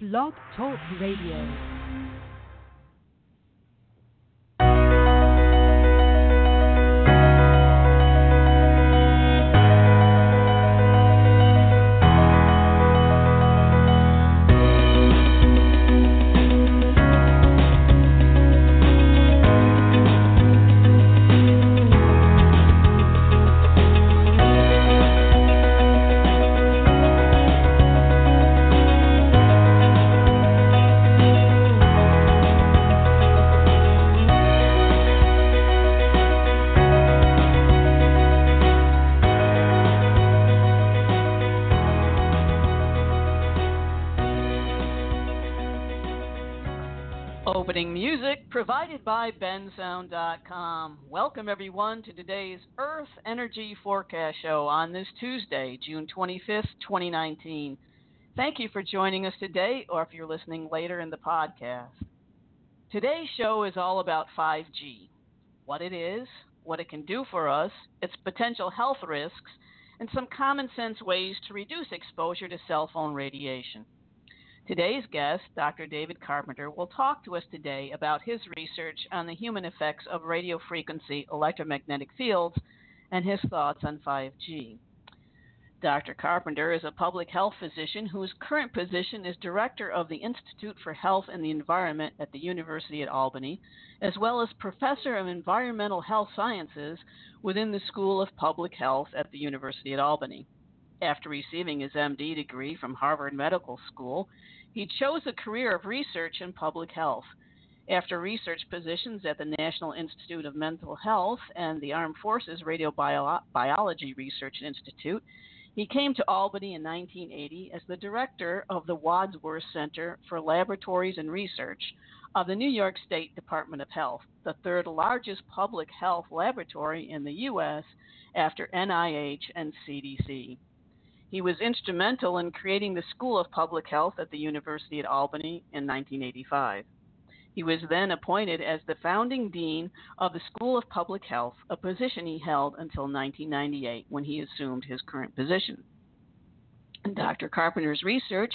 Love Talk Radio. Music provided by Bensound.com. Welcome everyone to today's Earth Energy Forecast Show on this Tuesday, June 25th, 2019. Thank you for joining us today, or if you're listening later in the podcast. Today's show is all about 5G, what it is, what it can do for us, its potential health risks, and some common sense ways to reduce exposure to cell phone radiation. Today's guest, Dr. David Carpenter, will talk to us today about his research on the human effects of radio frequency electromagnetic fields and his thoughts on 5G. Dr. Carpenter is a public health physician whose current position is director of the Institute for Health and the Environment at the University at Albany, as well as professor of environmental health sciences within the School of Public Health at the University at Albany. After receiving his MD degree from Harvard Medical School, he chose a career of research in public health. After research positions at the National Institute of Mental Health and the Armed Forces Radiobiology Research Institute, he came to Albany in 1980 as the director of the Wadsworth Center for Laboratories and Research of the New York State Department of Health, the third largest public health laboratory in the U.S. after NIH and CDC. He was instrumental in creating the School of Public Health at the University at Albany in 1985. He was then appointed as the founding dean of the School of Public Health, a position he held until 1998 when he assumed his current position. Dr. Carpenter's research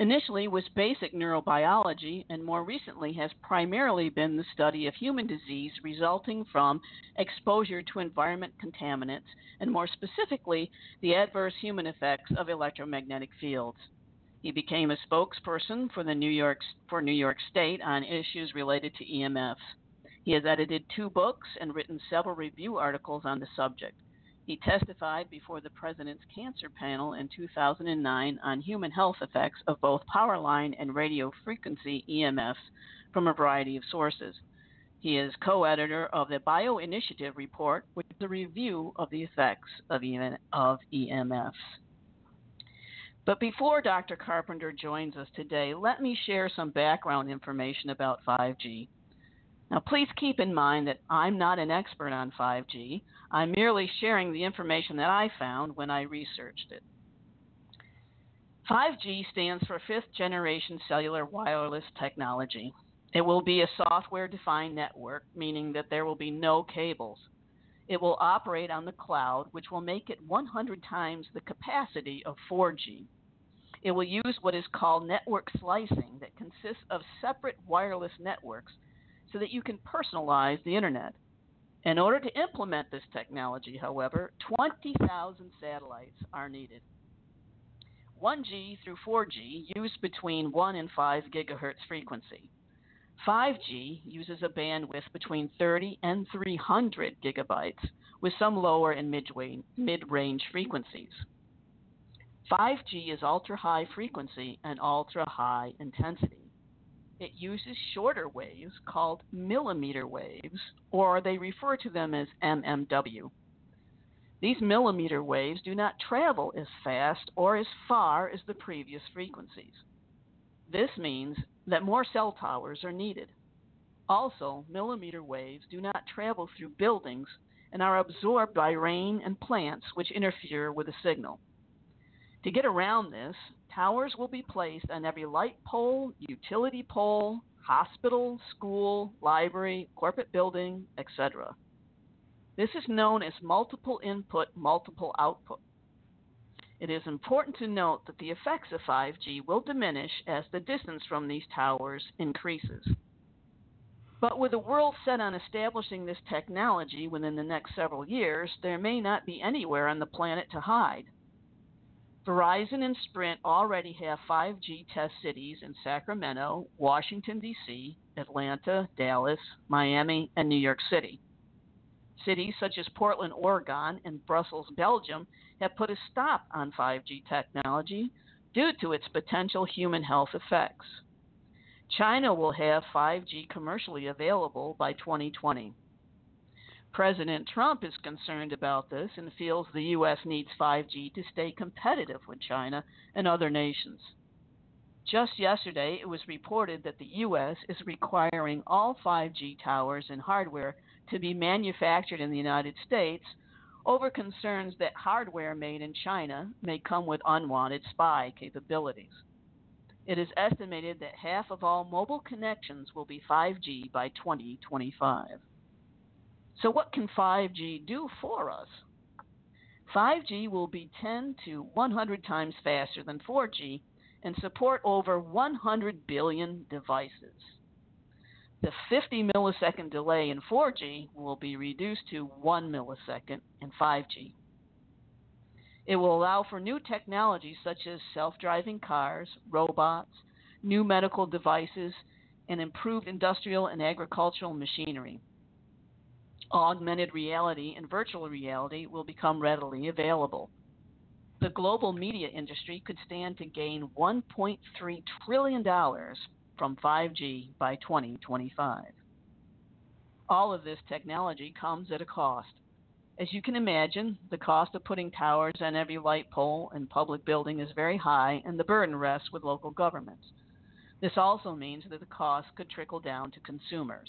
initially was basic neurobiology and more recently has primarily been the study of human disease resulting from exposure to environment contaminants and more specifically the adverse human effects of electromagnetic fields. He became a spokesperson for New York State on issues related to EMFs. He has edited 2 books and written several review articles on the subject. He testified before the President's Cancer Panel in 2009 on human health effects of both power line and radio frequency EMFs from a variety of sources. He is co-editor of the Bioinitiative Report, which is a review of the effects of EMFs. But before Dr. Carpenter joins us today, let me share some background information about 5G. Now, please keep in mind that I'm not an expert on 5G. I'm merely sharing the information that I found when I researched it. 5G stands for Fifth Generation Cellular Wireless Technology. It will be a software-defined network, meaning that there will be no cables. It will operate on the cloud, which will make it 100 times the capacity of 4G. It will use what is called network slicing that consists of separate wireless networks, so that you can personalize the internet. In order to implement this technology, however, 20,000 satellites are needed. 1G through 4G use between 1 and 5 gigahertz frequency. 5G uses a bandwidth between 30 and 300 gigabytes, with some lower and mid-range frequencies. 5G is ultra-high frequency and ultra-high intensity. It uses shorter waves called millimeter waves, or they refer to them as MMW. These millimeter waves do not travel as fast or as far as the previous frequencies. This means that more cell towers are needed. Also, millimeter waves do not travel through buildings and are absorbed by rain and plants, which interfere with the signal. To get around this, towers will be placed on every light pole, utility pole, hospital, school, library, corporate building, etc. This is known as multiple input, multiple output. It is important to note that the effects of 5G will diminish as the distance from these towers increases. But with the world set on establishing this technology within the next several years, there may not be anywhere on the planet to hide. Verizon and Sprint already have 5G test cities in Sacramento, Washington, D.C., Atlanta, Dallas, Miami, and New York City. Cities such as Portland, Oregon, and Brussels, Belgium, have put a stop on 5G technology due to its potential human health effects. China will have 5G commercially available by 2020. President Trump is concerned about this and feels the U.S. needs 5G to stay competitive with China and other nations. Just yesterday, it was reported that the U.S. is requiring all 5G towers and hardware to be manufactured in the United States over concerns that hardware made in China may come with unwanted spy capabilities. It is estimated that half of all mobile connections will be 5G by 2025. So what can 5G do for us? 5G will be 10 to 100 times faster than 4G and support over 100 billion devices. The 50-millisecond delay in 4G will be reduced to 1 millisecond in 5G. It will allow for new technologies such as self-driving cars, robots, new medical devices, and improved industrial and agricultural machinery. Augmented reality and virtual reality will become readily available. The global media industry could stand to gain $1.3 trillion from 5G by 2025. All of this technology comes at a cost. As you can imagine, the cost of putting towers on every light pole and public building is very high, and the burden rests with local governments. This also means that the cost could trickle down to consumers.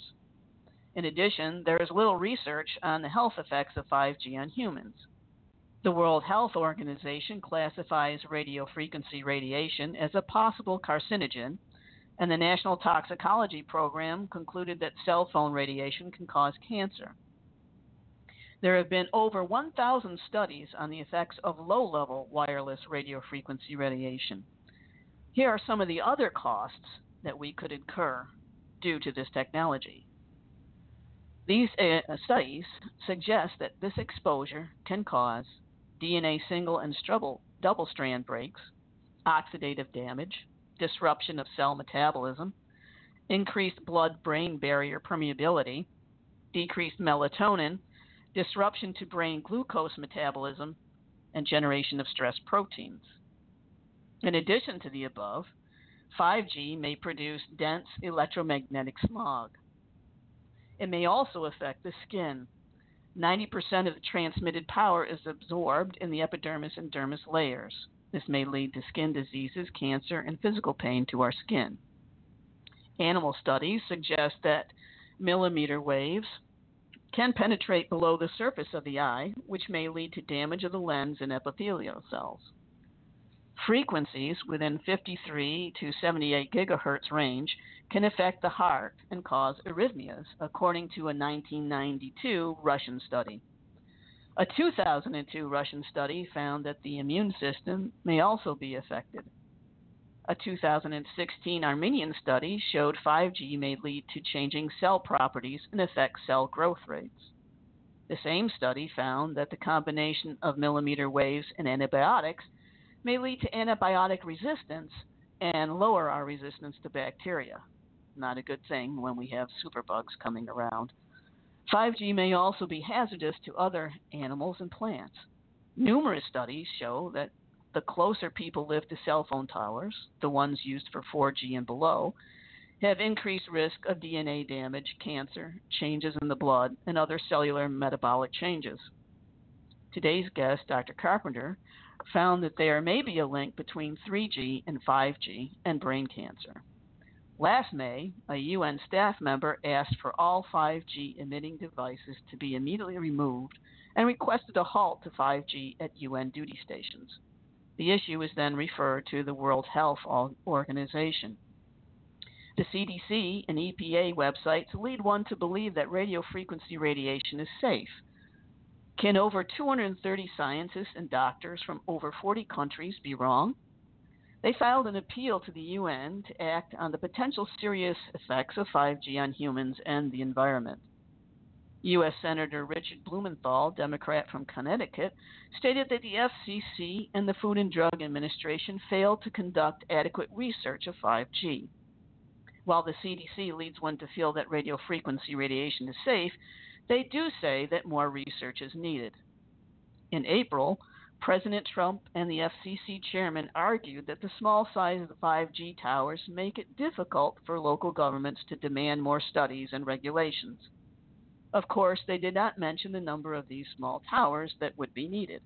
In addition, there is little research on the health effects of 5G on humans. The World Health Organization classifies radiofrequency radiation as a possible carcinogen, and the National Toxicology Program concluded that cell phone radiation can cause cancer. There have been over 1,000 studies on the effects of low-level wireless radiofrequency radiation. Here are some of the other costs that we could incur due to this technology. These studies suggest that this exposure can cause DNA single and double-strand breaks, oxidative damage, disruption of cell metabolism, increased blood-brain barrier permeability, decreased melatonin, disruption to brain glucose metabolism, and generation of stress proteins. In addition to the above, 5G may produce dense electromagnetic smog. It may also affect the skin. 90% of the transmitted power is absorbed in the epidermis and dermis layers. This may lead to skin diseases, cancer, and physical pain to our skin. Animal studies suggest that millimeter waves can penetrate below the surface of the eye, which may lead to damage of the lens and epithelial cells. Frequencies within 53 to 78 gigahertz range can affect the heart and cause arrhythmias, according to a 1992 Russian study. A 2002 Russian study found that the immune system may also be affected. A 2016 Armenian study showed 5G may lead to changing cell properties and affect cell growth rates. The same study found that the combination of millimeter waves and antibiotics may lead to antibiotic resistance and lower our resistance to bacteria. Not a good thing when we have superbugs coming around. 5G may also be hazardous to other animals and plants. Numerous studies show that the closer people live to cell phone towers, the ones used for 4G and below, have increased risk of DNA damage, cancer, changes in the blood, and other cellular metabolic changes. Today's guest, Dr. Carpenter, found that there may be a link between 3G and 5G and brain cancer. Last May, a UN staff member asked for all 5G emitting devices to be immediately removed and requested a halt to 5G at UN duty stations. The issue was then referred to the World Health Organization. The CDC and EPA websites lead one to believe that radio frequency radiation is safe. Can over 230 scientists and doctors from over 40 countries be wrong? They filed an appeal to the UN to act on the potential serious effects of 5G on humans and the environment. U.S. Senator Richard Blumenthal, Democrat from Connecticut, stated that the FCC and the Food and Drug Administration failed to conduct adequate research of 5G. While the CDC leads one to feel that radio frequency radiation is safe, they do say that more research is needed. In April, President Trump and the FCC chairman argued that the small size of the 5G towers make it difficult for local governments to demand more studies and regulations. Of course, they did not mention the number of these small towers that would be needed.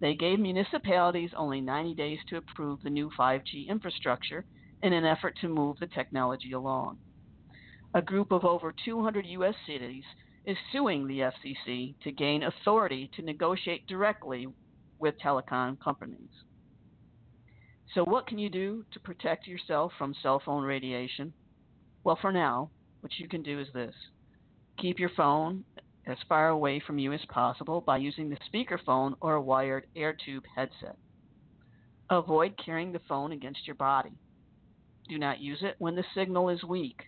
They gave municipalities only 90 days to approve the new 5G infrastructure in an effort to move the technology along. A group of over 200 U.S. cities is suing the FCC to gain authority to negotiate directly with telecom companies. So what can you do to protect yourself from cell phone radiation? Well, for now, what you can do is this. Keep your phone as far away from you as possible by using the speakerphone or a wired AirTube headset. Avoid carrying the phone against your body. Do not use it when the signal is weak.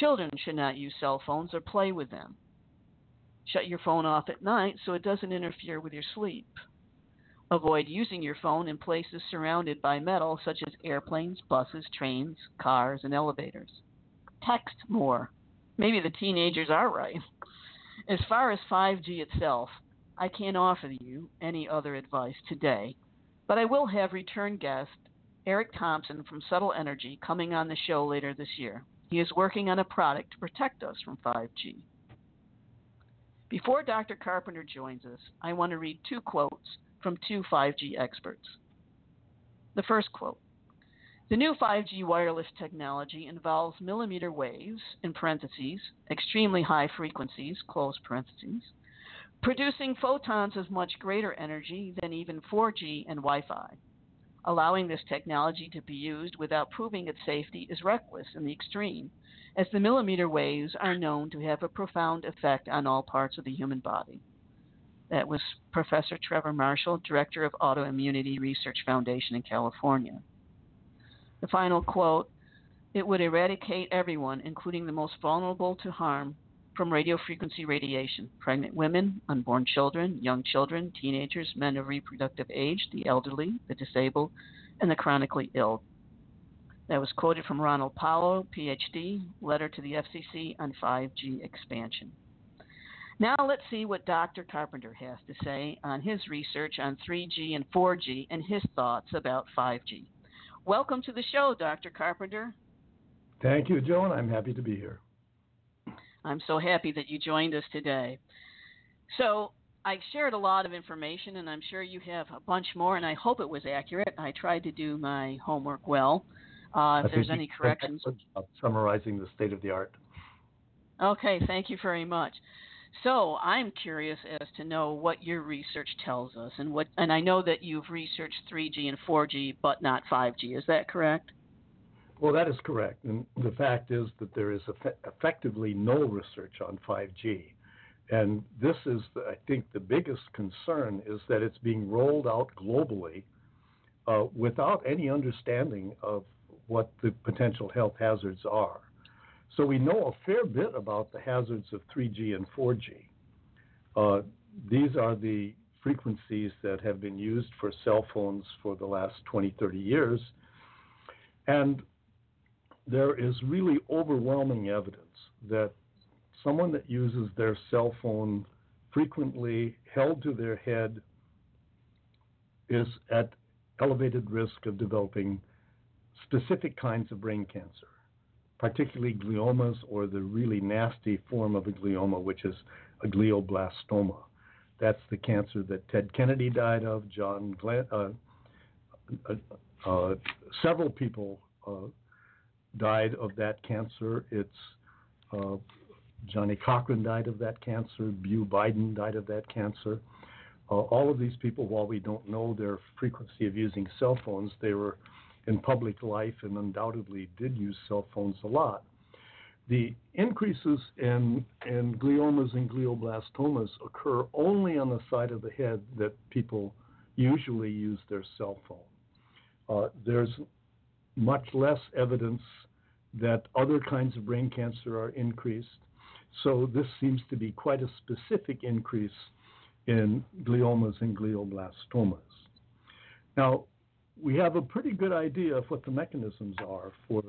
Children should not use cell phones or play with them. Shut your phone off at night so it doesn't interfere with your sleep. Avoid using your phone in places surrounded by metal such as airplanes, buses, trains, cars, and elevators. Text more. Maybe the teenagers are right. As far as 5G itself, I can't offer you any other advice today, but I will have return guest Eric Thompson from Subtle Energy coming on the show later this year. He is working on a product to protect us from 5G. Before Dr. Carpenter joins us, I want to read two quotes from two 5G experts. The first quote, "The new 5G wireless technology involves millimeter waves, in parentheses, extremely high frequencies, close parentheses, producing photons of much greater energy than even 4G and Wi-Fi. Allowing this technology to be used without proving its safety is reckless in the extreme, as the millimeter waves are known to have a profound effect on all parts of the human body." That was Professor Trevor Marshall, Director of Autoimmunity Research Foundation in California. The final quote, "It would eradicate everyone, including the most vulnerable to harm, from radio frequency radiation, pregnant women, unborn children, young children, teenagers, men of reproductive age, the elderly, the disabled, and the chronically ill." That was quoted from Ronald Powell, PhD, letter to the FCC on 5G expansion. Now let's see what Dr. Carpenter has to say on his research on 3G and 4G and his thoughts about 5G. Welcome to the show, Dr. Carpenter. Thank you, Joan. I'm happy to be here. I'm so happy that you joined us today. So I shared a lot of information, and I'm sure you have a bunch more, and I hope it was accurate. I tried to do my homework well. If there's any corrections. Summarizing the state of the art. Okay, thank you very much. So I'm curious as to know what your research tells us, and I know that you've researched 3G and 4G, but not 5G. Is that correct? Well, that is correct, and the fact is that there is effectively no research on 5G, and this is, I think, the biggest concern is that it's being rolled out globally without any understanding of what the potential health hazards are. So we know a fair bit about the hazards of 3G and 4G. These are the frequencies that have been used for cell phones for the last 20, 30 years, and there is really overwhelming evidence that someone that uses their cell phone frequently held to their head is at elevated risk of developing specific kinds of brain cancer, particularly gliomas or the really nasty form of a glioma, which is a glioblastoma. That's the cancer that Ted Kennedy died of, John Glenn, several people died of that cancer. It's Johnny Cochran died of that cancer. Beau Biden died of that cancer. All of these people, while we don't know their frequency of using cell phones, they were in public life and undoubtedly did use cell phones a lot. The increases in gliomas and glioblastomas occur only on the side of the head that people usually use their cell phone. There's much less evidence that other kinds of brain cancer are increased. So this seems to be quite a specific increase in gliomas and glioblastomas. Now, we have a pretty good idea of what the mechanisms are for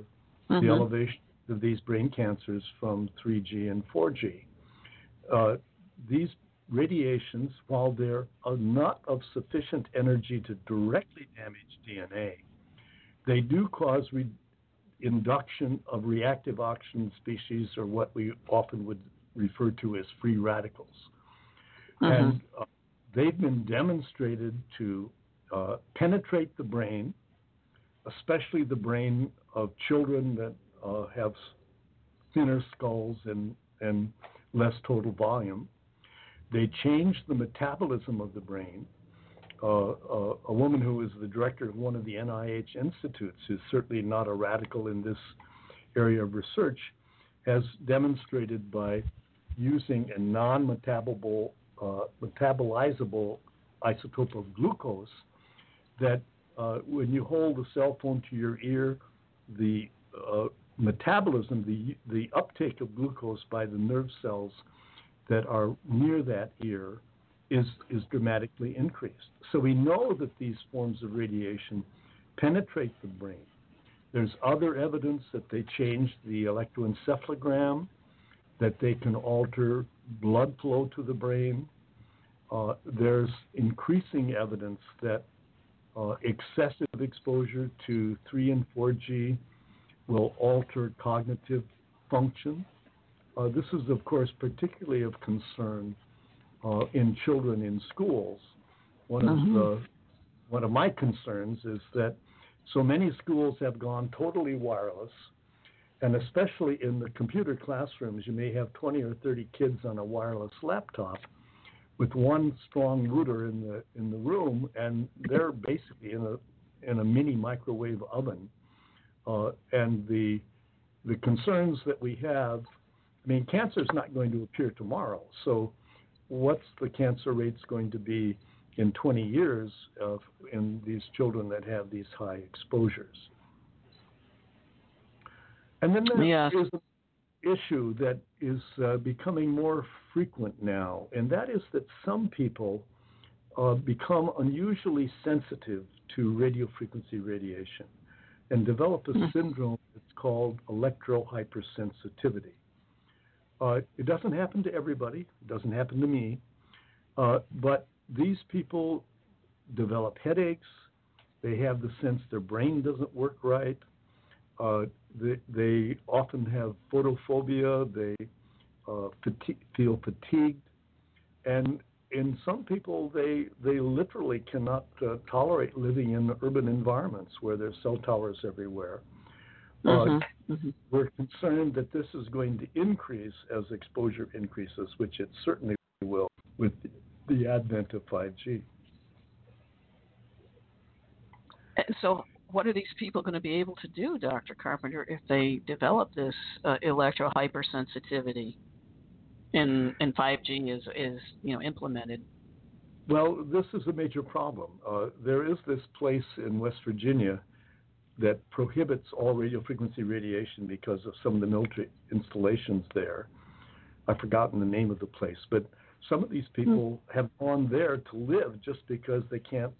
the elevation of these brain cancers from 3G and 4G. These radiations, while they're not of sufficient energy to directly damage DNA, they do cause induction of reactive oxygen species, or what we often would refer to as free radicals. And they've been demonstrated to penetrate the brain, especially the brain of children that have thinner skulls and less total volume. They change the metabolism of the brain. A woman who is the director of one of the NIH institutes, who's certainly not a radical in this area of research, has demonstrated by using a metabolizable isotope of glucose that when you hold a cell phone to your ear, the metabolism, the uptake of glucose by the nerve cells that are near that ear is dramatically increased. So we know that these forms of radiation penetrate the brain. There's other evidence that they change the electroencephalogram, that they can alter blood flow to the brain. There's increasing evidence that excessive exposure to 3 and 4G will alter cognitive function. This is, of course, particularly of concern in children in schools. One of my concerns is that so many schools have gone totally wireless, and especially in the computer classrooms, you may have 20 or 30 kids on a wireless laptop with one strong router in the room, and they're basically in a mini microwave oven. And the concerns that we have, I mean, cancer is not going to appear tomorrow. So what's the cancer rates going to be in 20 years in these children that have these high exposures? And then there is an issue that is becoming more frequent now, and that is that some people become unusually sensitive to radiofrequency radiation and develop a syndrome that's called electrohypersensitivity. It doesn't happen to everybody. It doesn't happen to me. But these people develop headaches. They have the sense their brain doesn't work right. They often have photophobia. They feel fatigued. And in some people, they literally cannot tolerate living in urban environments where there's cell towers everywhere. We're concerned that this is going to increase as exposure increases, which it certainly will with the advent of 5G. And so what are these people going to be able to do, Dr. Carpenter, if they develop this electrohypersensitivity and 5G is implemented? Well, this is a major problem. There is this place in West Virginia that prohibits all radio frequency radiation because of some of the military installations there. I've forgotten the name of the place, but some of these people have gone there to live just because they can't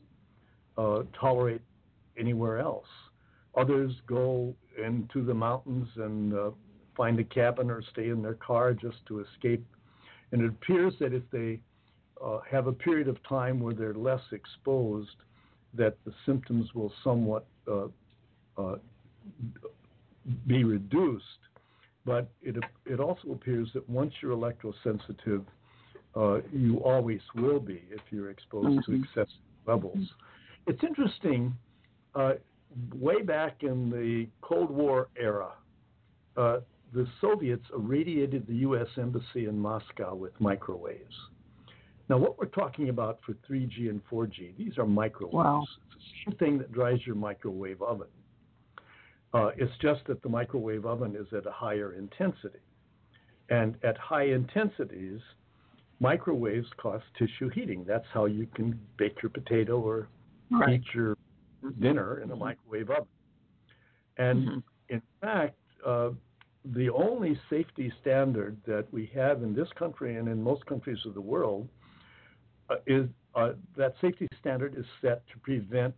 tolerate anywhere else. Others go into the mountains and find a cabin or stay in their car just to escape. And it appears that if they have a period of time where they're less exposed, that the symptoms will somewhat be reduced, but it also appears that once you're electrosensitive, you always will be if you're exposed to excessive levels. It's interesting, way back in the Cold War era, the Soviets irradiated the U.S. Embassy in Moscow with microwaves. Now, what we're talking about for 3G and 4G, these are microwaves. Wow. It's the same thing that drives your microwave oven. It's just that the microwave oven is at a higher intensity. And at high intensities, microwaves cause tissue heating. That's how you can bake your potato or eat your dinner in a microwave oven. And in fact, the only safety standard that we have in this country and in most countries of the world is that safety standard is set to prevent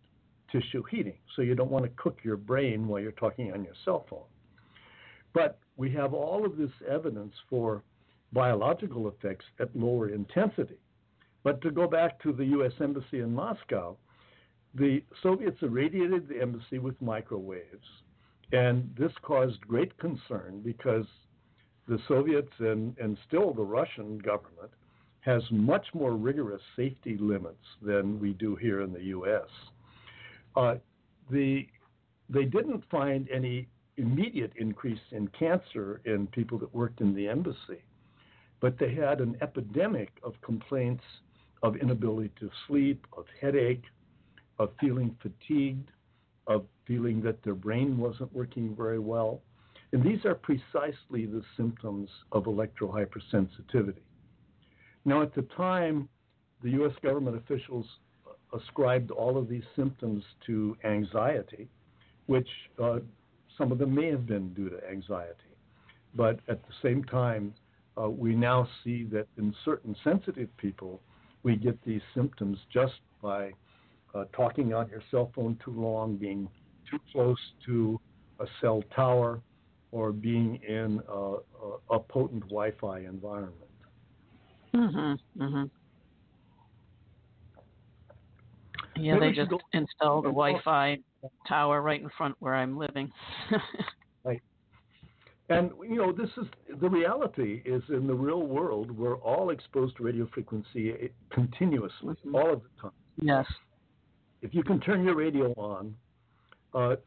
tissue heating. So you don't want to cook your brain while you're talking on your cell phone. But we have all of this evidence for biological effects at lower intensity. But to go back to the U.S. Embassy in Moscow, the Soviets irradiated the embassy with microwaves. And this caused great concern because the Soviets and still the Russian government has much more rigorous safety limits than we do here in the U.S. They didn't find any immediate increase in cancer in people that worked in the embassy, but they had an epidemic of complaints of inability to sleep, of headache, of feeling fatigued, of feeling that their brain wasn't working very well. And these are precisely the symptoms of electrohypersensitivity. Now, at the time, the U.S. government officials ascribed all of these symptoms to anxiety, which some of them may have been due to anxiety. But at the same time, we now see that in certain sensitive people, we get these symptoms just by talking on your cell phone too long, being too close to a cell tower, or being in a potent Wi-Fi environment. Yeah, maybe they just installed a Wi-Fi tower right in front where I'm living. Right. And, you know, this is the reality is in the real world, we're all exposed to radio frequency continuously, all of the time. Yes. If you can turn your radio on,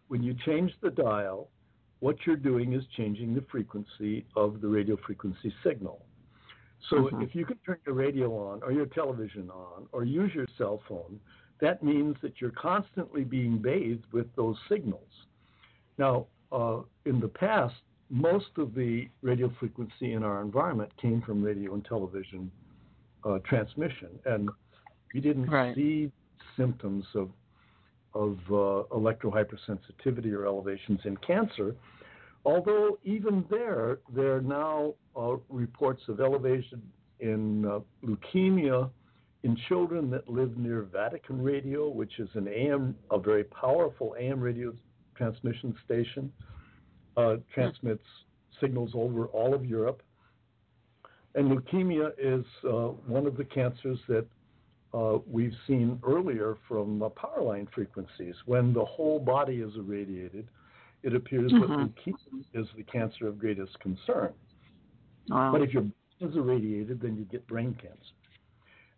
when you change the dial, what you're doing is changing the frequency of the radio frequency signal. So if you can turn your radio on or your television on or use your cell phone, that means that you're constantly being bathed with those signals. Now, in the past, most of the radio frequency in our environment came from radio and television transmission, and you didn't see symptoms of electrohypersensitivity or elevations in cancer, although even there are now reports of elevation in leukemia in children that live near Vatican Radio, which is a very powerful AM radio transmission station, transmits signals over all of Europe. And leukemia is one of the cancers that we've seen earlier from power line frequencies. When the whole body is irradiated, it appears that leukemia is the cancer of greatest concern. Wow. But if your brain is irradiated, then you get brain cancer.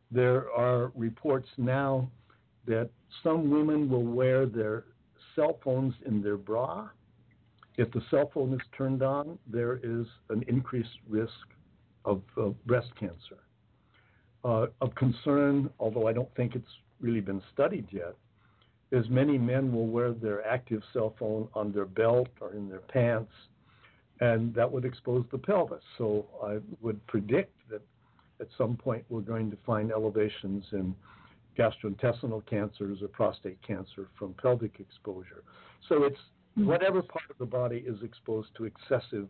There are reports now that some women will wear their cell phones in their bra. If the cell phone is turned on, there is an increased risk of breast cancer. Of concern, although I don't think it's really been studied yet, is many men will wear their active cell phone on their belt or in their pants, and that would expose the pelvis. So I would predict that at some point, we're going to find elevations in gastrointestinal cancers or prostate cancer from pelvic exposure. So it's whatever part of the body is exposed to excessive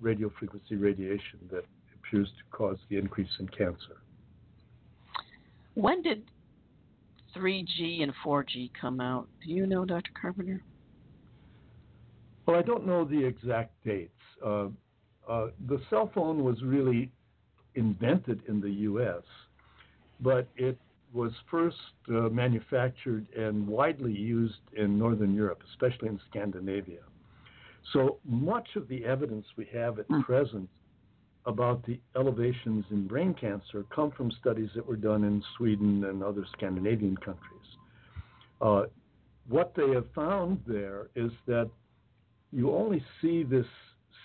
radio frequency radiation that appears to cause the increase in cancer. When did 3G and 4G come out? Do you know, Dr. Carpenter? Well, I don't know the exact dates. The cell phone was really invented in the U.S., but it was first manufactured and widely used in Northern Europe, especially in Scandinavia. So much of the evidence we have at present about the elevations in brain cancer come from studies that were done in Sweden and other Scandinavian countries. What they have found there is that you only see this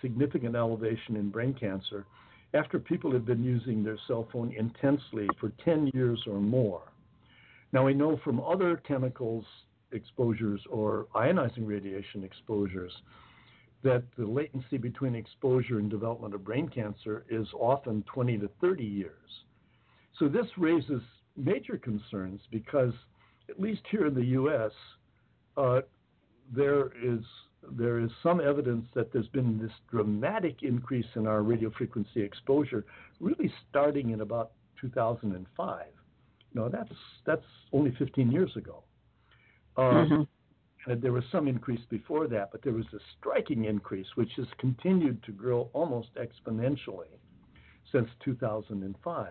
significant elevation in brain cancer after people have been using their cell phone intensely for 10 years or more. Now, we know from other chemicals exposures or ionizing radiation exposures that the latency between exposure and development of brain cancer is often 20 to 30 years. So this raises major concerns because, at least here in the U.S., there is some evidence that there's been this dramatic increase in our radiofrequency exposure, really starting in about 2005. No, that's only 15 years ago. And there was some increase before that, but there was a striking increase, which has continued to grow almost exponentially since 2005.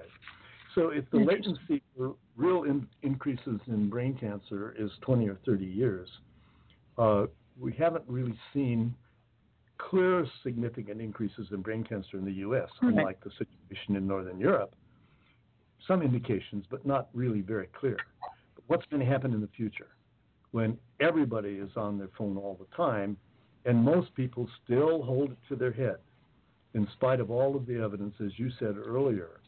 So if the latency for real increases in brain cancer is 20 or 30 years, we haven't really seen clear significant increases in brain cancer in the U.S., unlike the situation in Northern Europe. Some indications, but not really very clear. But what's going to happen in the future when everybody is on their phone all the time and most people still hold it to their head in spite of all of the evidence, as you said earlier,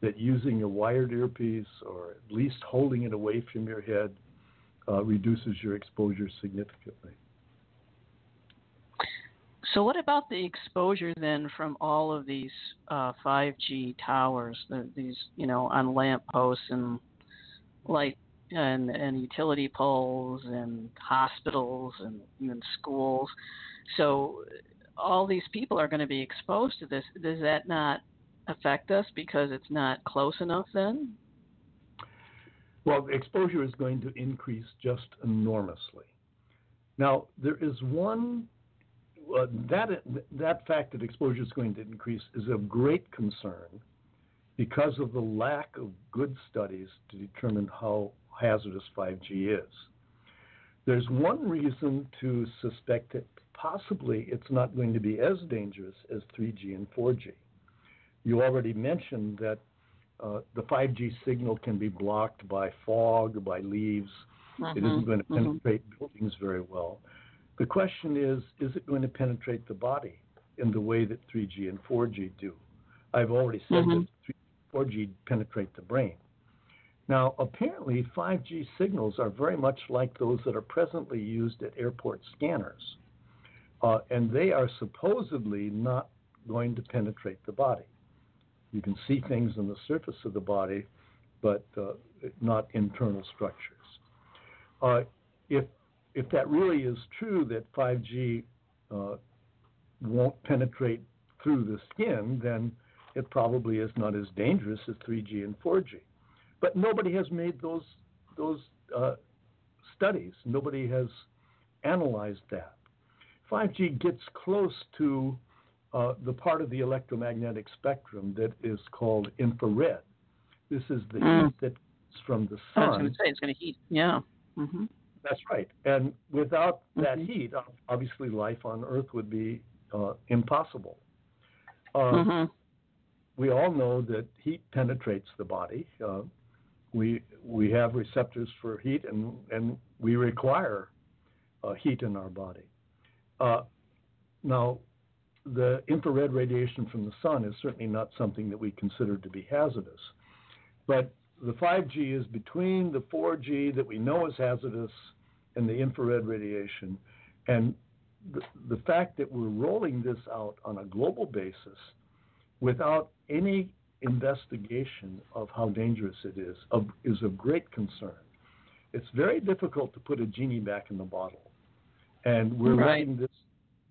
that using a wired earpiece or at least holding it away from your head reduces your exposure significantly. So what about the exposure then from all of these 5G towers, these, you know, on lampposts and light and utility poles and hospitals and even schools? So all these people are going to be exposed to this. Does that not affect us because it's not close enough then? Well, the exposure is going to increase just enormously. Now, there is one that fact that exposure is going to increase is of great concern because of the lack of good studies to determine how hazardous 5G is. There's one reason to suspect that possibly it's not going to be as dangerous as 3G and 4G. You already mentioned that the 5G signal can be blocked by fog, by leaves. It isn't going to penetrate buildings very well. The question is it going to penetrate the body in the way that 3G and 4G do? I've already said that 3G and 4G penetrate the brain. Now, apparently, 5G signals are very much like those that are presently used at airport scanners, and they are supposedly not going to penetrate the body. You can see things on the surface of the body, but not internal structures. If that really is true, that 5G won't penetrate through the skin, then it probably is not as dangerous as 3G and 4G. But nobody has made those studies. Nobody has analyzed that. 5G gets close to the part of the electromagnetic spectrum that is called infrared. This is the heat that's from the sun. I was going to say, it's going to heat, yeah. Mm-hmm. That's right. And without that heat, obviously life on Earth would be impossible. We all know that heat penetrates the body. We have receptors for heat, and we require heat in our body. Now, the infrared radiation from the sun is certainly not something that we consider to be hazardous. But the 5G is between the 4G that we know is hazardous and the infrared radiation. And the fact that we're rolling this out on a global basis without any investigation of how dangerous it is of great concern. It's very difficult to put a genie back in the bottle. And we're letting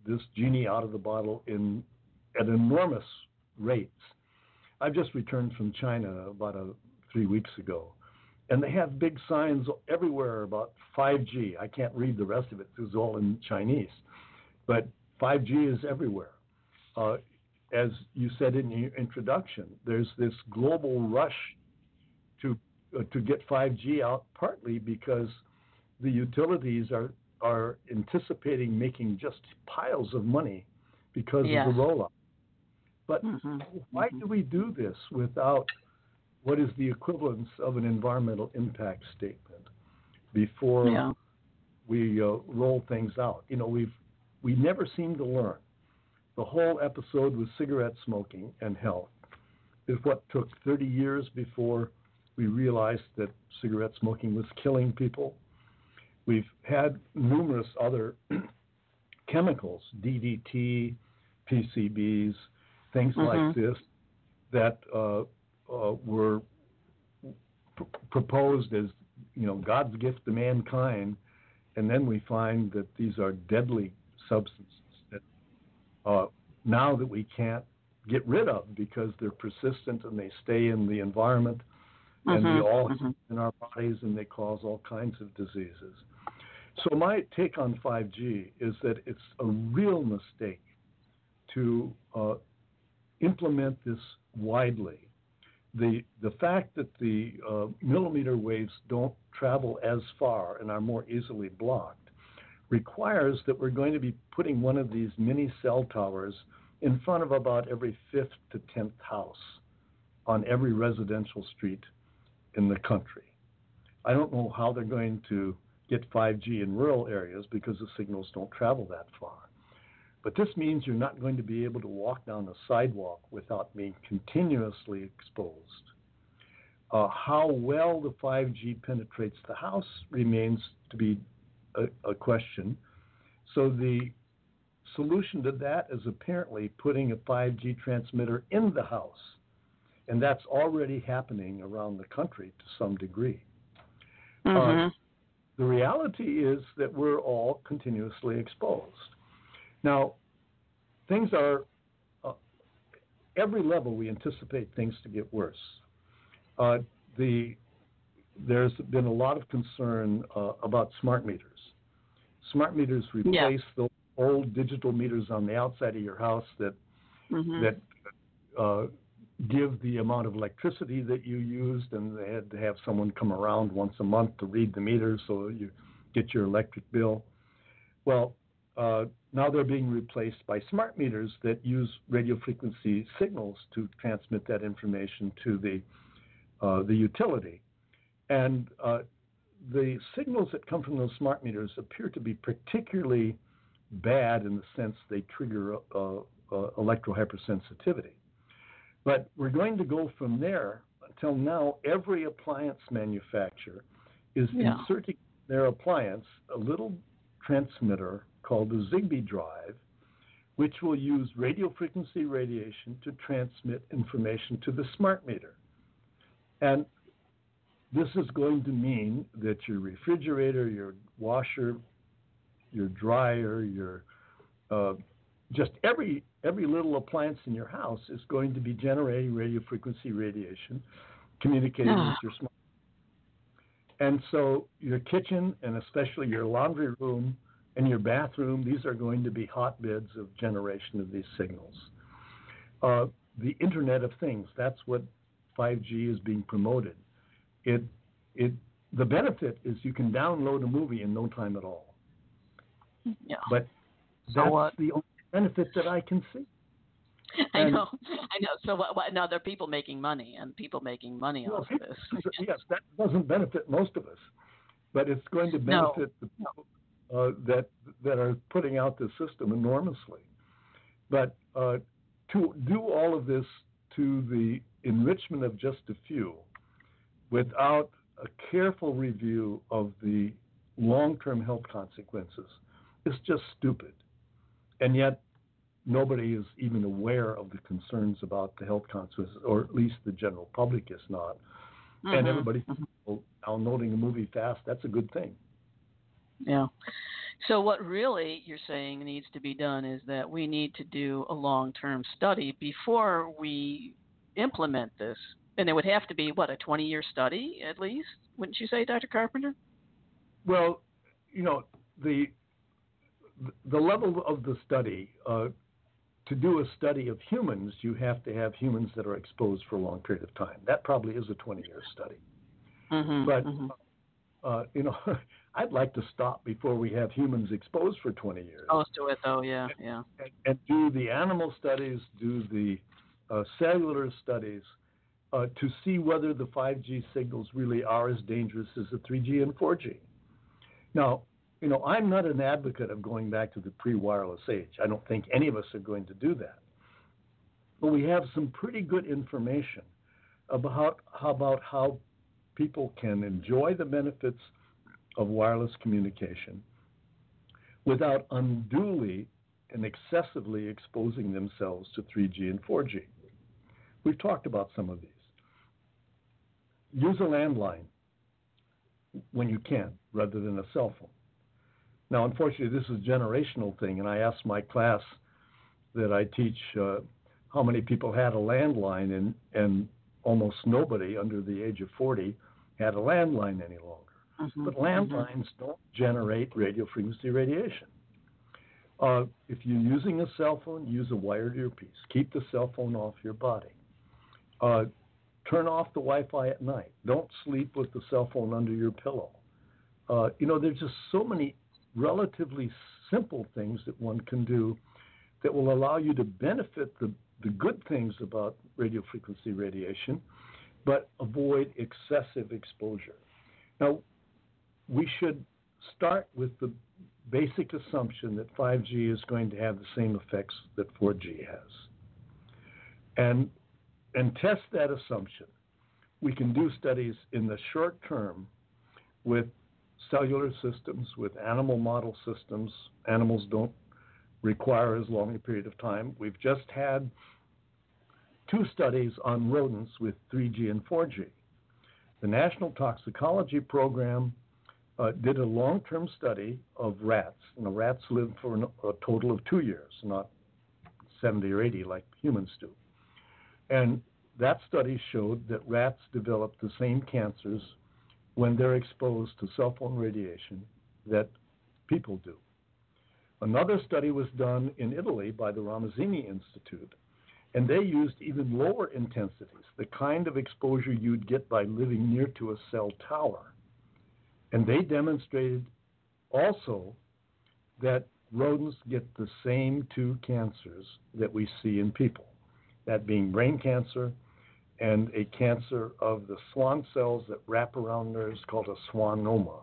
this genie out of the bottle at enormous rates. I've just returned from China about 3 weeks ago, and they have big signs everywhere about 5G. I can't read the rest of it. It's all in Chinese, but 5G is everywhere. As you said in your introduction, there's this global rush to get 5G out, partly because the utilities are anticipating making just piles of money because of the rollout. But why do we do this without what is the equivalence of an environmental impact statement before we roll things out? You know, we never seem to learn. The whole episode with cigarette smoking and health is what took 30 years before we realized that cigarette smoking was killing people. We've had numerous other chemicals, DDT, PCBs, things like this that were proposed as, you know, God's gift to mankind. And then we find that these are deadly substances that now that we can't get rid of because they're persistent and they stay in the environment and they all in our bodies and they cause all kinds of diseases. So my take on 5G is that it's a real mistake to implement this widely. The fact that the millimeter waves don't travel as far and are more easily blocked requires that we're going to be putting one of these mini cell towers in front of about every 5th to 10th house on every residential street in the country. I don't know how they're going to get 5G in rural areas because the signals don't travel that far. But this means you're not going to be able to walk down the sidewalk without being continuously exposed. How well the 5G penetrates the house remains to be a question. So the solution to that is apparently putting a 5G transmitter in the house. And that's already happening around the country to some degree. The reality is that we're all continuously exposed. Now, things are, every level we anticipate things to get worse. There's been a lot of concern about smart meters. Smart meters replace the old digital meters on the outside of your house that that give the amount of electricity that you used, and they had to have someone come around once a month to read the meter so you get your electric bill. Well, now they're being replaced by smart meters that use radio frequency signals to transmit that information to the utility. And the signals that come from those smart meters appear to be particularly bad in the sense they trigger electrohypersensitivity. But we're going to go from there. Until now, every appliance manufacturer is inserting their appliance a little transmitter called the Zigbee drive, which will use radio frequency radiation to transmit information to the smart meter. And this is going to mean that your refrigerator, your washer, your dryer, your just every little appliance in your house is going to be generating radio frequency radiation, communicating with your smart. And so your kitchen and especially your laundry room and your bathroom, these are going to be hotbeds of generation of these signals. The Internet of Things, that's what 5G is being promoted. The benefit is you can download a movie in no time at all. But that's the only benefit that I can see. I know. So what now? There are people making money, and people making money off this. Yes, that doesn't benefit most of us, but it's going to benefit the people that are putting out the system enormously. But to do all of this to the enrichment of just a few, without a careful review of the long-term health consequences, is just stupid. And yet, nobody is even aware of the concerns about the health consequences, or at least the general public is not. And everybody's downloading a movie fast. That's a good thing. Yeah. So what really you're saying needs to be done is that we need to do a long-term study before we implement this. And it would have to be, what, a 20-year study at least? Wouldn't you say, Dr. Carpenter? Well, you know, the level of the study, to do a study of humans, you have to have humans that are exposed for a long period of time. That probably is a 20-year study. But, you know, I'd like to stop before we have humans exposed for 20 years. And do the animal studies, do the cellular studies to see whether the 5G signals really are as dangerous as the 3G and 4G. Now, you know, I'm not an advocate of going back to the pre-wireless age. I don't think any of us are going to do that. But we have some pretty good information about how people can enjoy the benefits of wireless communication without unduly and excessively exposing themselves to 3G and 4G. We've talked about some of these. Use a landline when you can rather than a cell phone. Now, unfortunately, this is a generational thing, and I asked my class that I teach how many people had a landline, and almost nobody under the age of 40 had a landline any longer. Mm-hmm. But landlines don't generate radio frequency radiation. If you're using a cell phone, use a wired earpiece. Keep the cell phone off your body. Turn off the Wi-Fi at night. Don't sleep with the cell phone under your pillow. You know, there's just so many relatively simple things that one can do that will allow you to benefit the good things about radio frequency radiation, but avoid excessive exposure. Now, we should start with the basic assumption that 5G is going to have the same effects that 4G has. And test that assumption. We can do studies in the short term with cellular systems, with animal model systems. Animals don't require as long a period of time. We've just had two studies on rodents with 3G and 4G. The National Toxicology Program did a long-term study of rats, and the rats lived for a total of 2 years, not 70 or 80 like humans do. And that study showed that rats develop the same cancers when they're exposed to cell phone radiation that people do. Another study was done in Italy by the Ramazzini Institute, and they used even lower intensities, the kind of exposure you'd get by living near to a cell tower. And they demonstrated also that rodents get the same two cancers that we see in people, that being brain cancer and a cancer of the Schwann cells that wrap around nerves called a schwannoma.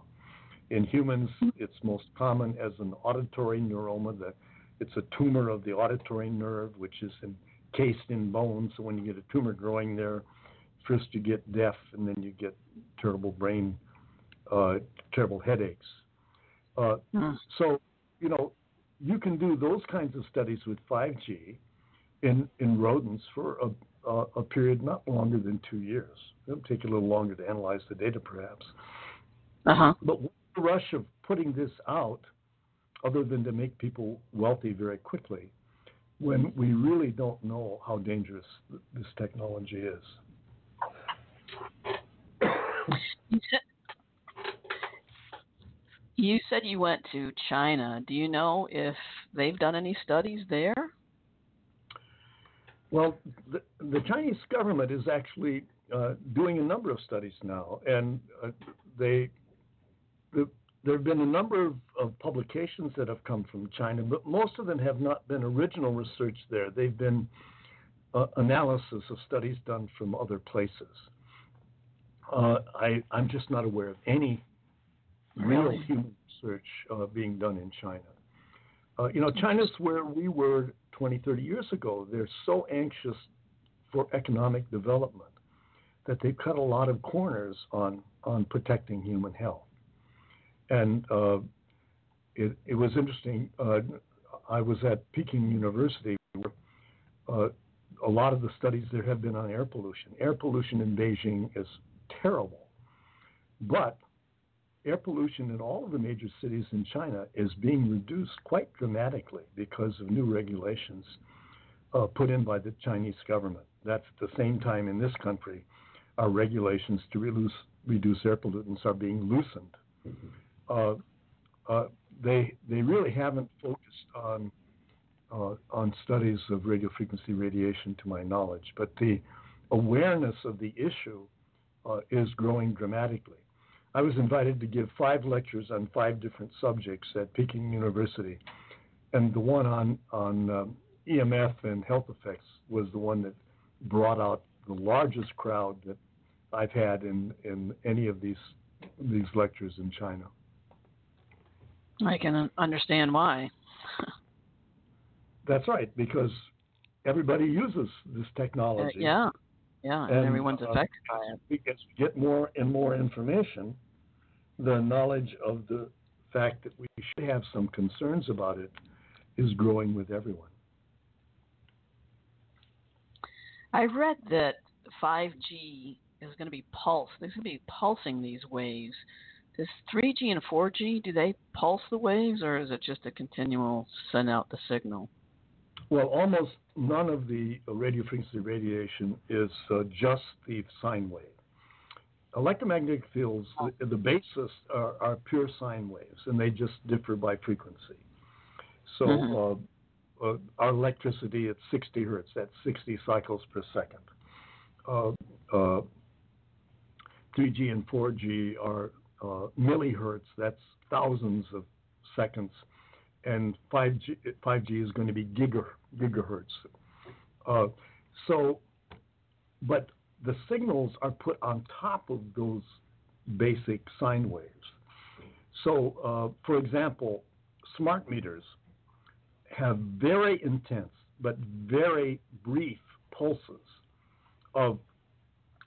In humans, it's most common as an auditory neuroma. It's a tumor of the auditory nerve, which is encased in bone. So when you get a tumor growing there, first you get deaf, and then you get terrible brain, terrible headaches. So, you know, you can do those kinds of studies with 5G in rodents for a period not longer than 2 years. It'll take a little longer to analyze the data, perhaps. Uh-huh. But what's the rush of putting this out, other than to make people wealthy very quickly, when we really don't know how dangerous this technology is? You said you went to China. Do you know if they've done any studies there? Well, the Chinese government is actually doing a number of studies now, and there have been a number of publications that have come from China, but most of them have not been original research there. They've been analysis of studies done from other places. I'm just not aware of any real human research being done in China. You know, China's where we were 20, 30 years ago. They're so anxious for economic development that they've cut a lot of corners on protecting human health. And it was interesting. I was at Peking University where a lot of the studies there have been on air pollution. Air pollution in Beijing is terrible. But air pollution in all of the major cities in China is being reduced quite dramatically because of new regulations put in by the Chinese government. That's at the same time in this country, our regulations to reduce air pollutants are being loosened. They really haven't focused on studies of radio frequency radiation, to my knowledge. But the awareness of the issue is growing dramatically. I was invited to give 5 lectures on 5 different subjects at Peking University, and the one on EMF and health effects was the one that brought out the largest crowd that I've had in any of these lectures in China. I can understand why. That's right, because everybody uses this technology. Yeah, and everyone's affected by it. Because we get more and more information, the knowledge of the fact that we should have some concerns about it is growing with everyone. I read that 5G is going to be pulsed. There's going to be pulsing these waves. Does 3G and 4G, do they pulse the waves, or is it just a continual send out the signal? Well, almost none of the radio frequency radiation is just the sine wave. Electromagnetic fields, the basis are pure sine waves, and they just differ by frequency. So our electricity at 60 hertz, that's 60 cycles per second. 3G and 4G are millihertz, that's thousands of seconds, and 5G is going to be gigahertz. But the signals are put on top of those basic sine waves. So, for example, smart meters have very intense but very brief pulses of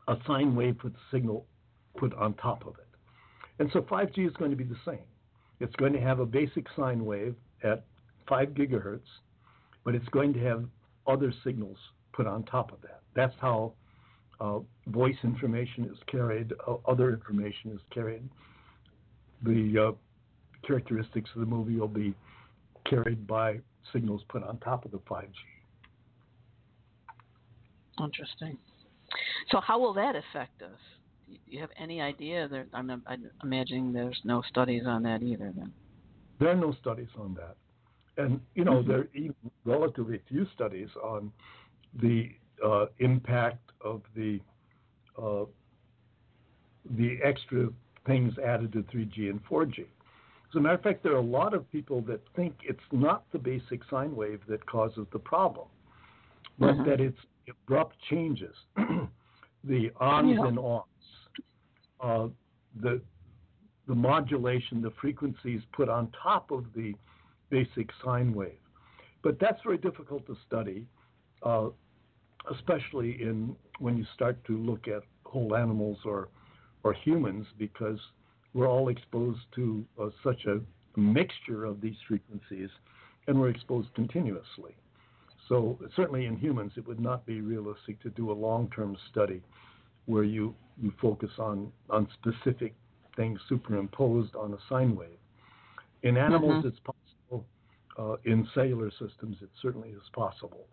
a sine wave with a signal put on top of it. And so 5G is going to be the same. It's going to have a basic sine wave at 5 gigahertz, but it's going to have other signals put on top of that. That's how voice information is carried, other information is carried. The characteristics of the movie will be carried by signals put on top of the 5G. Interesting. So how will that affect us? Do you have any idea? I'm imagining there's no studies on that either then. There are no studies on that. And, there are even relatively few studies on the impact of the extra things added to 3G and 4G. As a matter of fact, there are a lot of people that think it's not the basic sine wave that causes the problem, but that it's abrupt changes, the ons and offs. The modulation, the frequencies put on top of the basic sine wave. But that's very difficult to study, especially when you start to look at whole animals or humans, because we're all exposed to such a mixture of these frequencies, and we're exposed continuously. So certainly in humans, it would not be realistic to do a long-term study where you focus on specific things superimposed on a sine wave. In animals, it's possible. In cellular systems, it certainly is possible.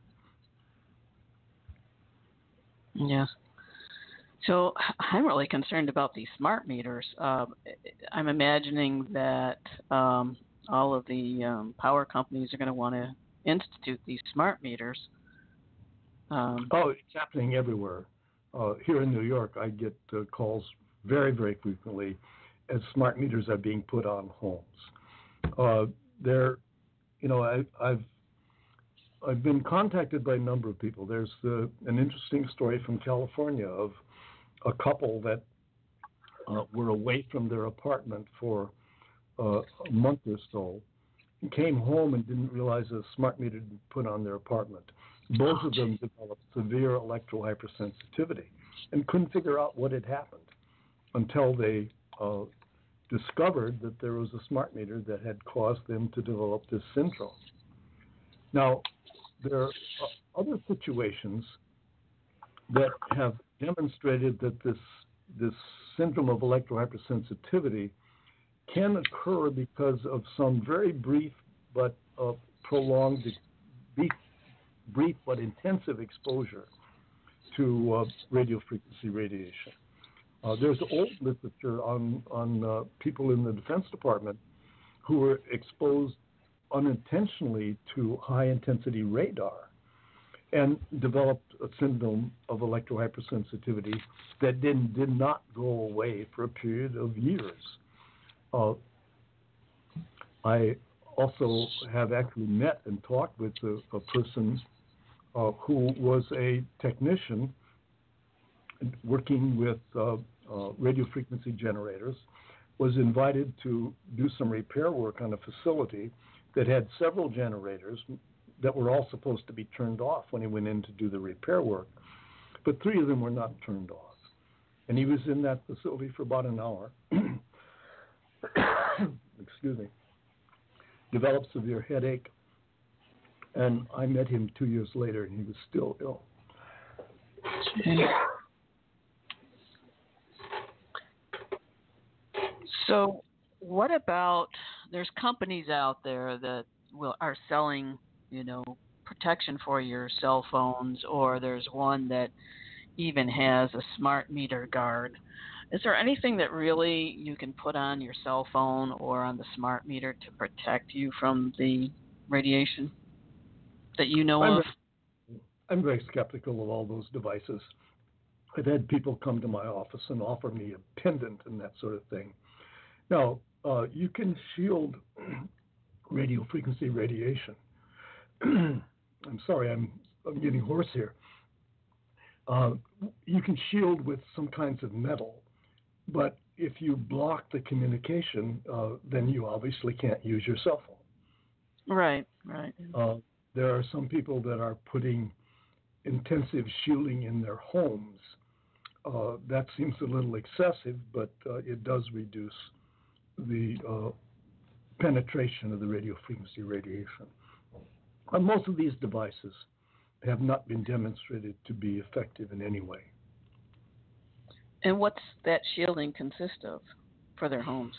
Yes. So I'm really concerned about these smart meters. I'm imagining that all of the power companies are going to want to institute these smart meters. It's happening everywhere. Here in New York, I get calls very, very frequently as smart meters are being put on homes. I've been contacted by a number of people. There's an interesting story from California of a couple that were away from their apartment for a month or so, and came home and didn't realize a smart meter had been put on their apartment. Both of them developed severe electrohypersensitivity and couldn't figure out what had happened until they discovered that there was a smart meter that had caused them to develop this syndrome. Now, there are other situations that have demonstrated that this syndrome of electrohypersensitivity can occur because of some very brief but prolonged brief but intensive exposure to radio frequency radiation. There's old literature on people in the Defense Department who were exposed unintentionally to high-intensity radar and developed a syndrome of electrohypersensitivity that did not go away for a period of years. I also have actually met and talked with a person who was a technician working with radio frequency generators, was invited to do some repair work on a facility that had several generators that were all supposed to be turned off when he went in to do the repair work. But three of them were not turned off. And he was in that facility for about an hour. Excuse me. Developed severe headache. And I met him 2 years later, and he was still ill. So what about, there's companies out there that are selling, you know, protection for your cell phones, or there's one that even has a smart meter guard. Is there anything that really you can put on your cell phone or on the smart meter to protect you from the radiation that you know of? I'm very skeptical of all those devices. I've had people come to my office and offer me a pendant and that sort of thing. Now, you can shield radio frequency radiation. I'm sorry, I'm getting hoarse here. You can shield with some kinds of metal, but if you block the communication, then you obviously can't use your cell phone. Right, right. There are some people that are putting intensive shielding in their homes. That seems a little excessive, but it does reduce the penetration of the radio frequency radiation. Most of these devices have not been demonstrated to be effective in any way. And what's that shielding consist of for their homes?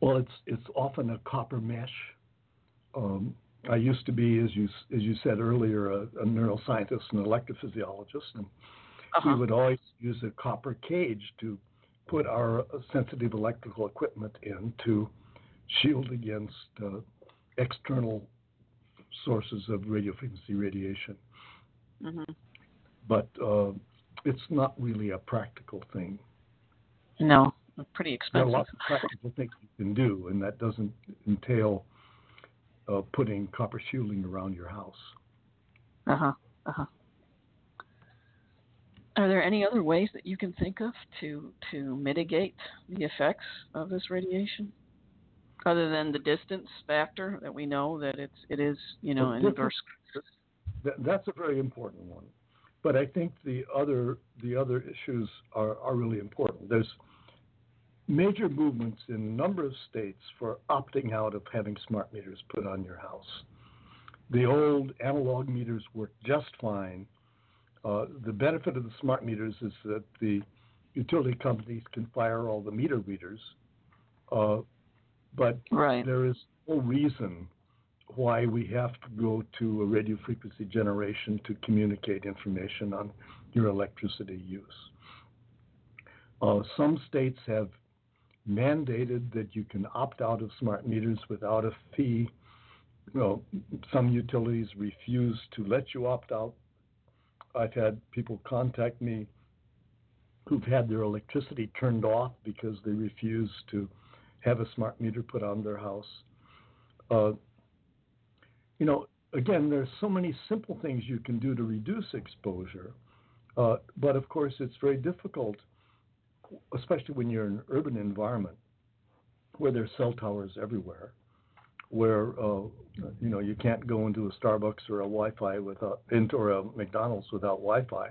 Well, it's often a copper mesh. I used to be, as you said earlier, a neuroscientist and electrophysiologist, and we would always use a copper cage to put our sensitive electrical equipment in to shield against external sources of radio frequency radiation. Mm-hmm. But it's not really a practical thing. No, pretty expensive. There are lots of practical things you can do, and that doesn't entail putting copper shielding around your house. Are there any other ways that you can think of to mitigate the effects of this radiation, other than the distance factor that we know that it is, you know, an inverse? That's a very important one, but I think the other issues are really important. There's major movements in a number of states for opting out of having smart meters put on your house. The old analog meters work just fine. The benefit of the smart meters is that the utility companies can fire all the meter readers, but there is no reason why we have to go to a radio frequency generation to communicate information on your electricity use. Some states have mandated that you can opt out of smart meters without a fee. Well, some utilities refuse to let you opt out. I've had people contact me who've had their electricity turned off because they refuse to have a smart meter put on their house. You know, again, there's so many simple things you can do to reduce exposure, but of course it's very difficult, especially when you're in an urban environment where there's cell towers everywhere, where you know, you can't go into a Starbucks or a Wi-Fi or a McDonald's without Wi-Fi.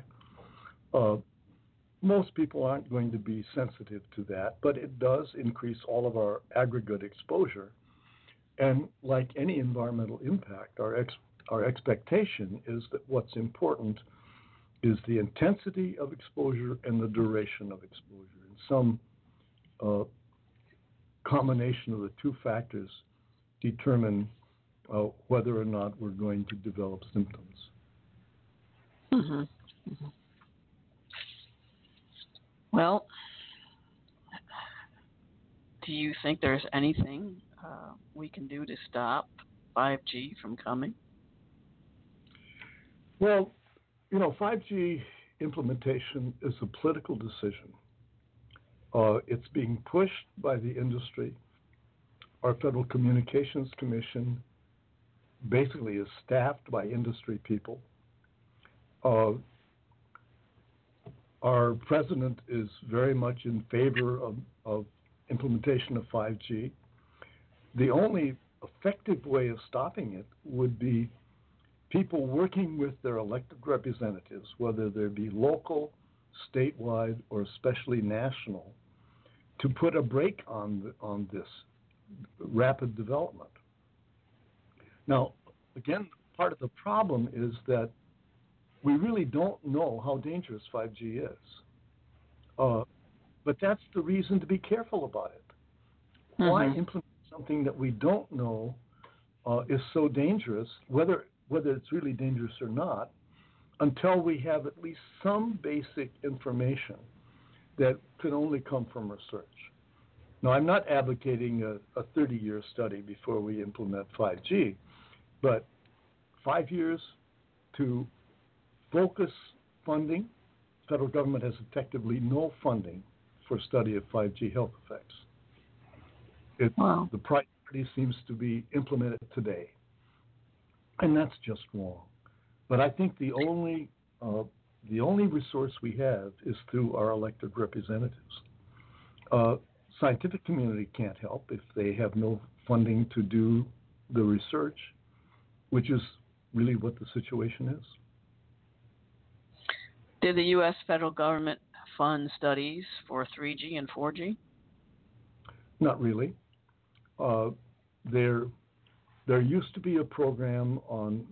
Most people aren't going to be sensitive to that, but it does increase all of our aggregate exposure. And like any environmental impact, our expectation is that what's important is the intensity of exposure and the duration of exposure. And some combination of the two factors determine whether or not we're going to develop symptoms. Mm-hmm. Mm-hmm. Well, do you think there's anything we can do to stop 5G from coming? Well, you know, 5G implementation is a political decision. It's being pushed by the industry. Our Federal Communications Commission basically is staffed by industry people. Our president is very much in favor of implementation of 5G. The only effective way of stopping it would be people working with their elected representatives, whether they be local, statewide, or especially national, to put a brake on this rapid development. Now, again, part of the problem is that we really don't know how dangerous 5G is. But that's the reason to be careful about it. Mm-hmm. Why implement something that we don't know is so dangerous, whether it's really dangerous or not, until we have at least some basic information that could only come from research. Now, I'm not advocating a 30-year study before we implement 5G, but 5 years to focus funding. Federal government has effectively no funding for study of 5G health effects. Wow. The priority seems to be implemented today, and that's just wrong. But I think the only resource we have is through our elected representatives. Scientific community can't help if they have no funding to do the research, which is really what the situation is. Did the U.S. federal government fund studies for 3G and 4G? Not really. There used to be a program on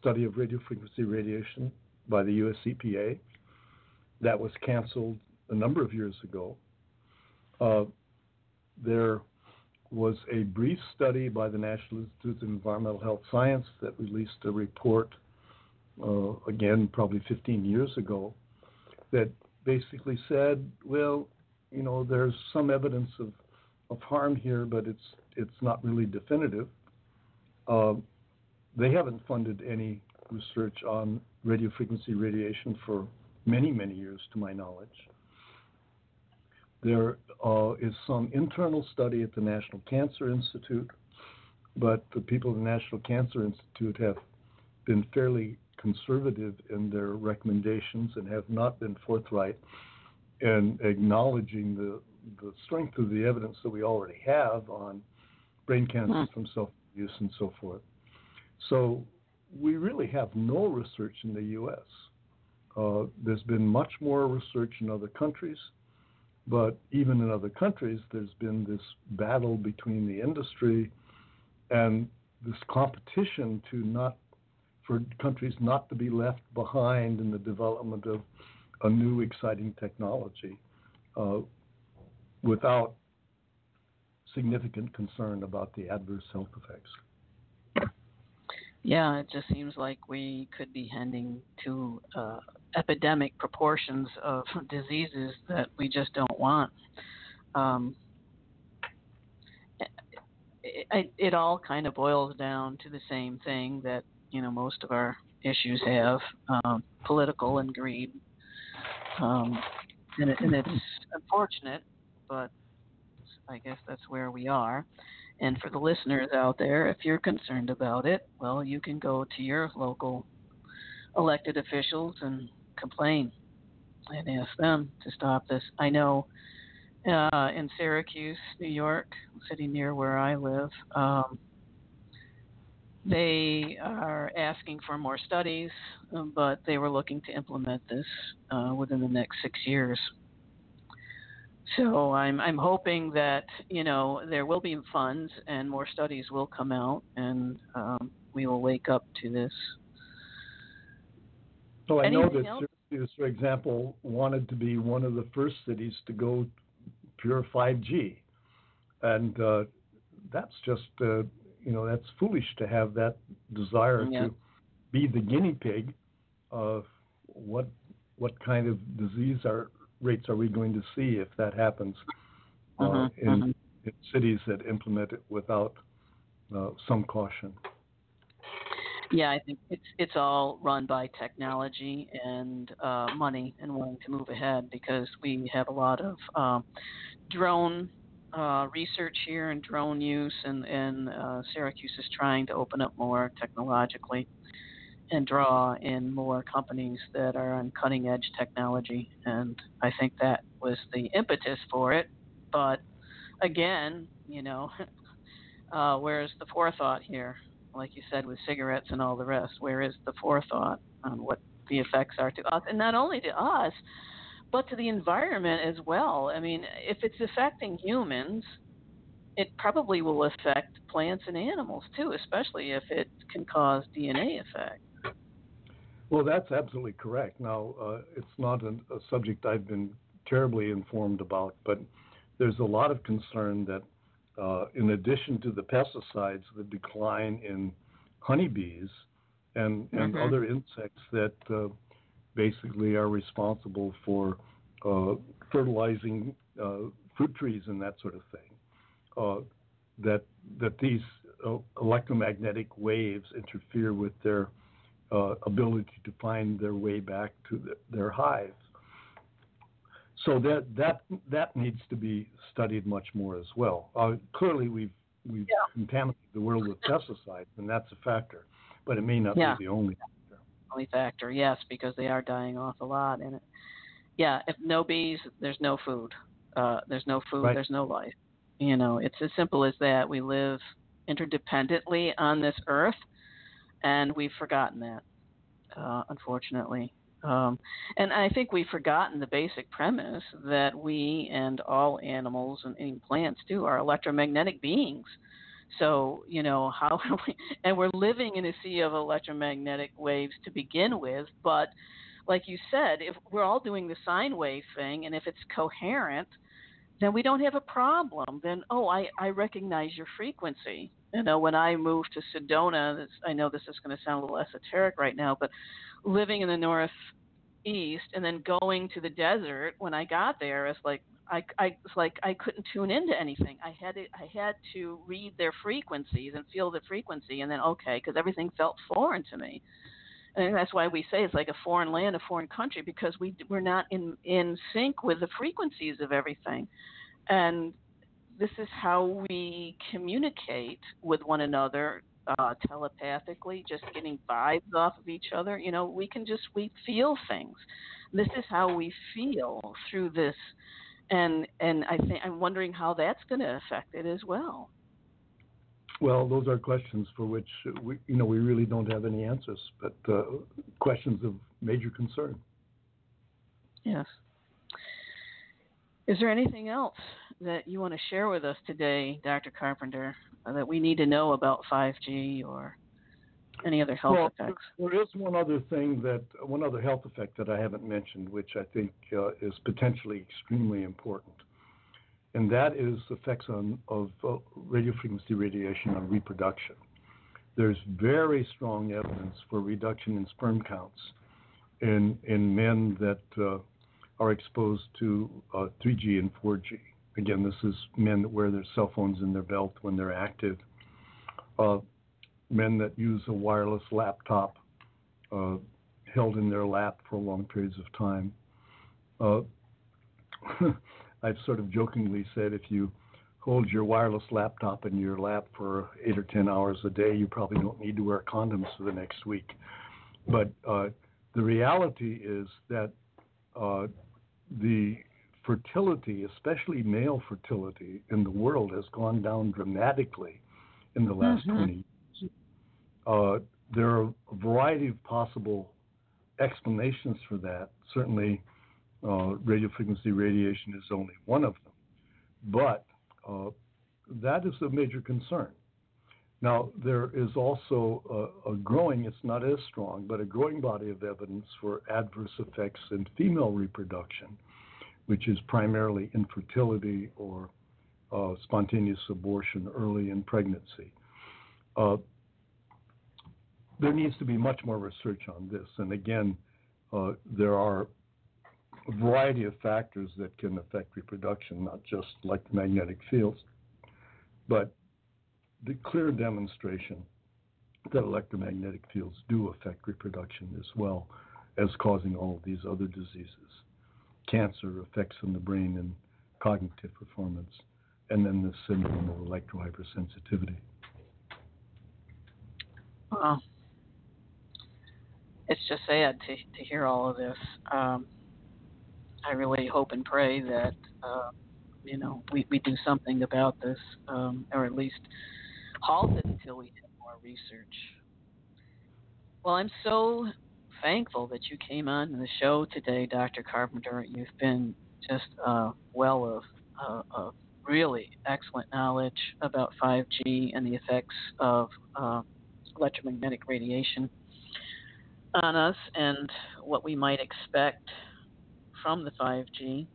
study of radio frequency radiation by the U.S. EPA. That was canceled a number of years ago. There was a brief study by the National Institute of Environmental Health Science that released a report, again, probably 15 years ago, that basically said, well, you know, there's some evidence of harm here, but it's not really definitive. They haven't funded any research on radio frequency radiation for many, many years, to my knowledge. There is some internal study at the National Cancer Institute, but the people at the National Cancer Institute have been fairly conservative in their recommendations and have not been forthright in acknowledging the strength of the evidence that we already have on brain cancer from self-use and so forth. So we really have no research in the U.S. There's been much more research in other countries, but even in other countries, there's been this battle between the industry and this competition for countries not to be left behind in the development of a new exciting technology without significant concern about the adverse health effects. Yeah, it just seems like we could be heading to epidemic proportions of diseases that we just don't want. It all kind of boils down to the same thing that, you know, most of our issues have, political and greed. And it's unfortunate, but I guess that's where we are. And for the listeners out there, if you're concerned about it, well, you can go to your local elected officials and complain and ask them to stop this. I know in Syracuse, New York, city near where I live, they are asking for more studies, but they were looking to implement this within the next 6 years. So I'm hoping that, you know, there will be funds and more studies will come out, and we will wake up to this. So I know that Syracuse, for example, wanted to be one of the first cities to go pure 5G, and that's just that's foolish to have that desire to be the guinea pig of what kind of disease rates are we going to see if that happens in cities that implement it without some caution. Yeah, I think it's all run by technology and money and wanting to move ahead, because we have a lot of drone research here and drone use, and Syracuse is trying to open up more technologically and draw in more companies that are on cutting-edge technology. And I think that was the impetus for it. But again, where's the forethought here? Like you said, with cigarettes and all the rest, where is the forethought on what the effects are to us? And not only to us, but to the environment as well. I mean, if it's affecting humans, it probably will affect plants and animals too, especially if it can cause DNA effects. Well, that's absolutely correct. Now, it's not a subject I've been terribly informed about, but there's a lot of concern that in addition to the pesticides, the decline in honeybees and other insects that basically are responsible for fertilizing fruit trees and that sort of thing, that these electromagnetic waves interfere with their ability to find their way back to their hives. So that needs to be studied much more as well. Clearly, we've contaminated the world with pesticides, and that's a factor, but it may not be the only factor. Only factor, yes, because they are dying off a lot. And if no bees, there's no food. Right. There's no life. It's as simple as that. We live interdependently on this earth, and we've forgotten that, unfortunately. And I think we've forgotten the basic premise that we and all animals and plants too are electromagnetic beings. So, how are we? And we're living in a sea of electromagnetic waves to begin with. But like you said, if we're all doing the sine wave thing, and if it's coherent, then we don't have a problem. Then, I recognize your frequency. When I moved to Sedona, I know this is going to sound a little esoteric right now, but living in the Northeast and then going to the desert, when I got there, it's like I couldn't tune into anything. I had to read their frequencies and feel the frequency, and then because everything felt foreign to me. And that's why we say it's like a foreign land, a foreign country, because we're not in sync with the frequencies of everything. And this is how we communicate with one another telepathically, just getting vibes off of each other. We feel things. This is how we feel through this. And I'm wondering how that's going to affect it as well. Well, those are questions for which we really don't have any answers, but questions of major concern. Yes. Is there anything else that you want to share with us today, Dr. Carpenter, that we need to know about 5G or any other health effects? There is one other health effect that I haven't mentioned, which I think is potentially extremely important. And that is effects of radio frequency radiation on reproduction. There's very strong evidence for reduction in sperm counts in men that are exposed to 3G and 4G. Again, this is men that wear their cell phones in their belt when they're active, men that use a wireless laptop held in their lap for long periods of time. I've sort of jokingly said if you hold your wireless laptop in your lap for 8 or 10 hours a day, you probably don't need to wear condoms for the next week. But the reality is that the fertility, especially male fertility in the world, has gone down dramatically in the last 20 years. There are a variety of possible explanations for that. Certainly, radio frequency radiation is only one of them, but that is a major concern. Now, there is also a growing, it's not as strong, but a growing body of evidence for adverse effects in female reproduction, which is primarily infertility or spontaneous abortion early in pregnancy. There needs to be much more research on this. And again, there are a variety of factors that can affect reproduction, not just electromagnetic fields, but the clear demonstration that electromagnetic fields do affect reproduction as well as causing all of these other diseases. Cancer, effects on the brain and cognitive performance, and then the syndrome of electrohypersensitivity. Wow. It's just sad to hear all of this. I really hope and pray that, we do something about this, or at least halt it until we do more research. Well, I'm so thankful that you came on the show today, Dr. Carpenter. You've been just a well of really excellent knowledge about 5G and the effects of electromagnetic radiation on us and what we might expect from the 5G.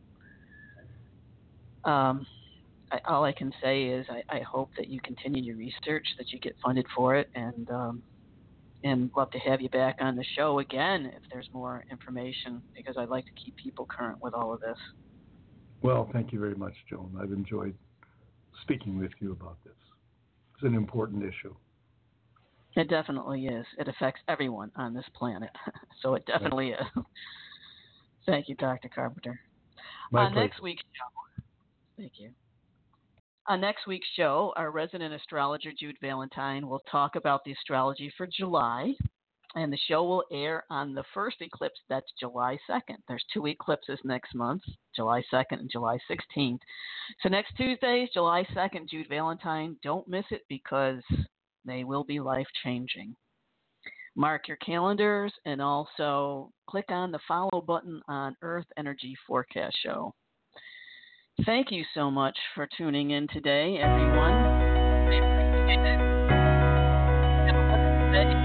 All I can say is I hope that you continue your research, that you get funded for it, and love to have you back on the show again if there's more information, because I'd like to keep people current with all of this. Well, thank you very much, Joan. I've enjoyed speaking with you about this. It's an important issue. It definitely is. It affects everyone on this planet. So it definitely is. Thank you, Dr. Carpenter. On next week's show, thank you. On next week's show, our resident astrologer, Jude Valentine, will talk about the astrology for July, and the show will air on the first eclipse. That's July 2nd. There's two eclipses next month, July 2nd and July 16th. So next Tuesday, July 2nd, Jude Valentine. Don't miss it, because they will be life-changing. Mark your calendars, and also click on the follow button on Earth Energy Forecast Show. Thank you so much for tuning in today, everyone. We appreciate it. Have a wonderful day.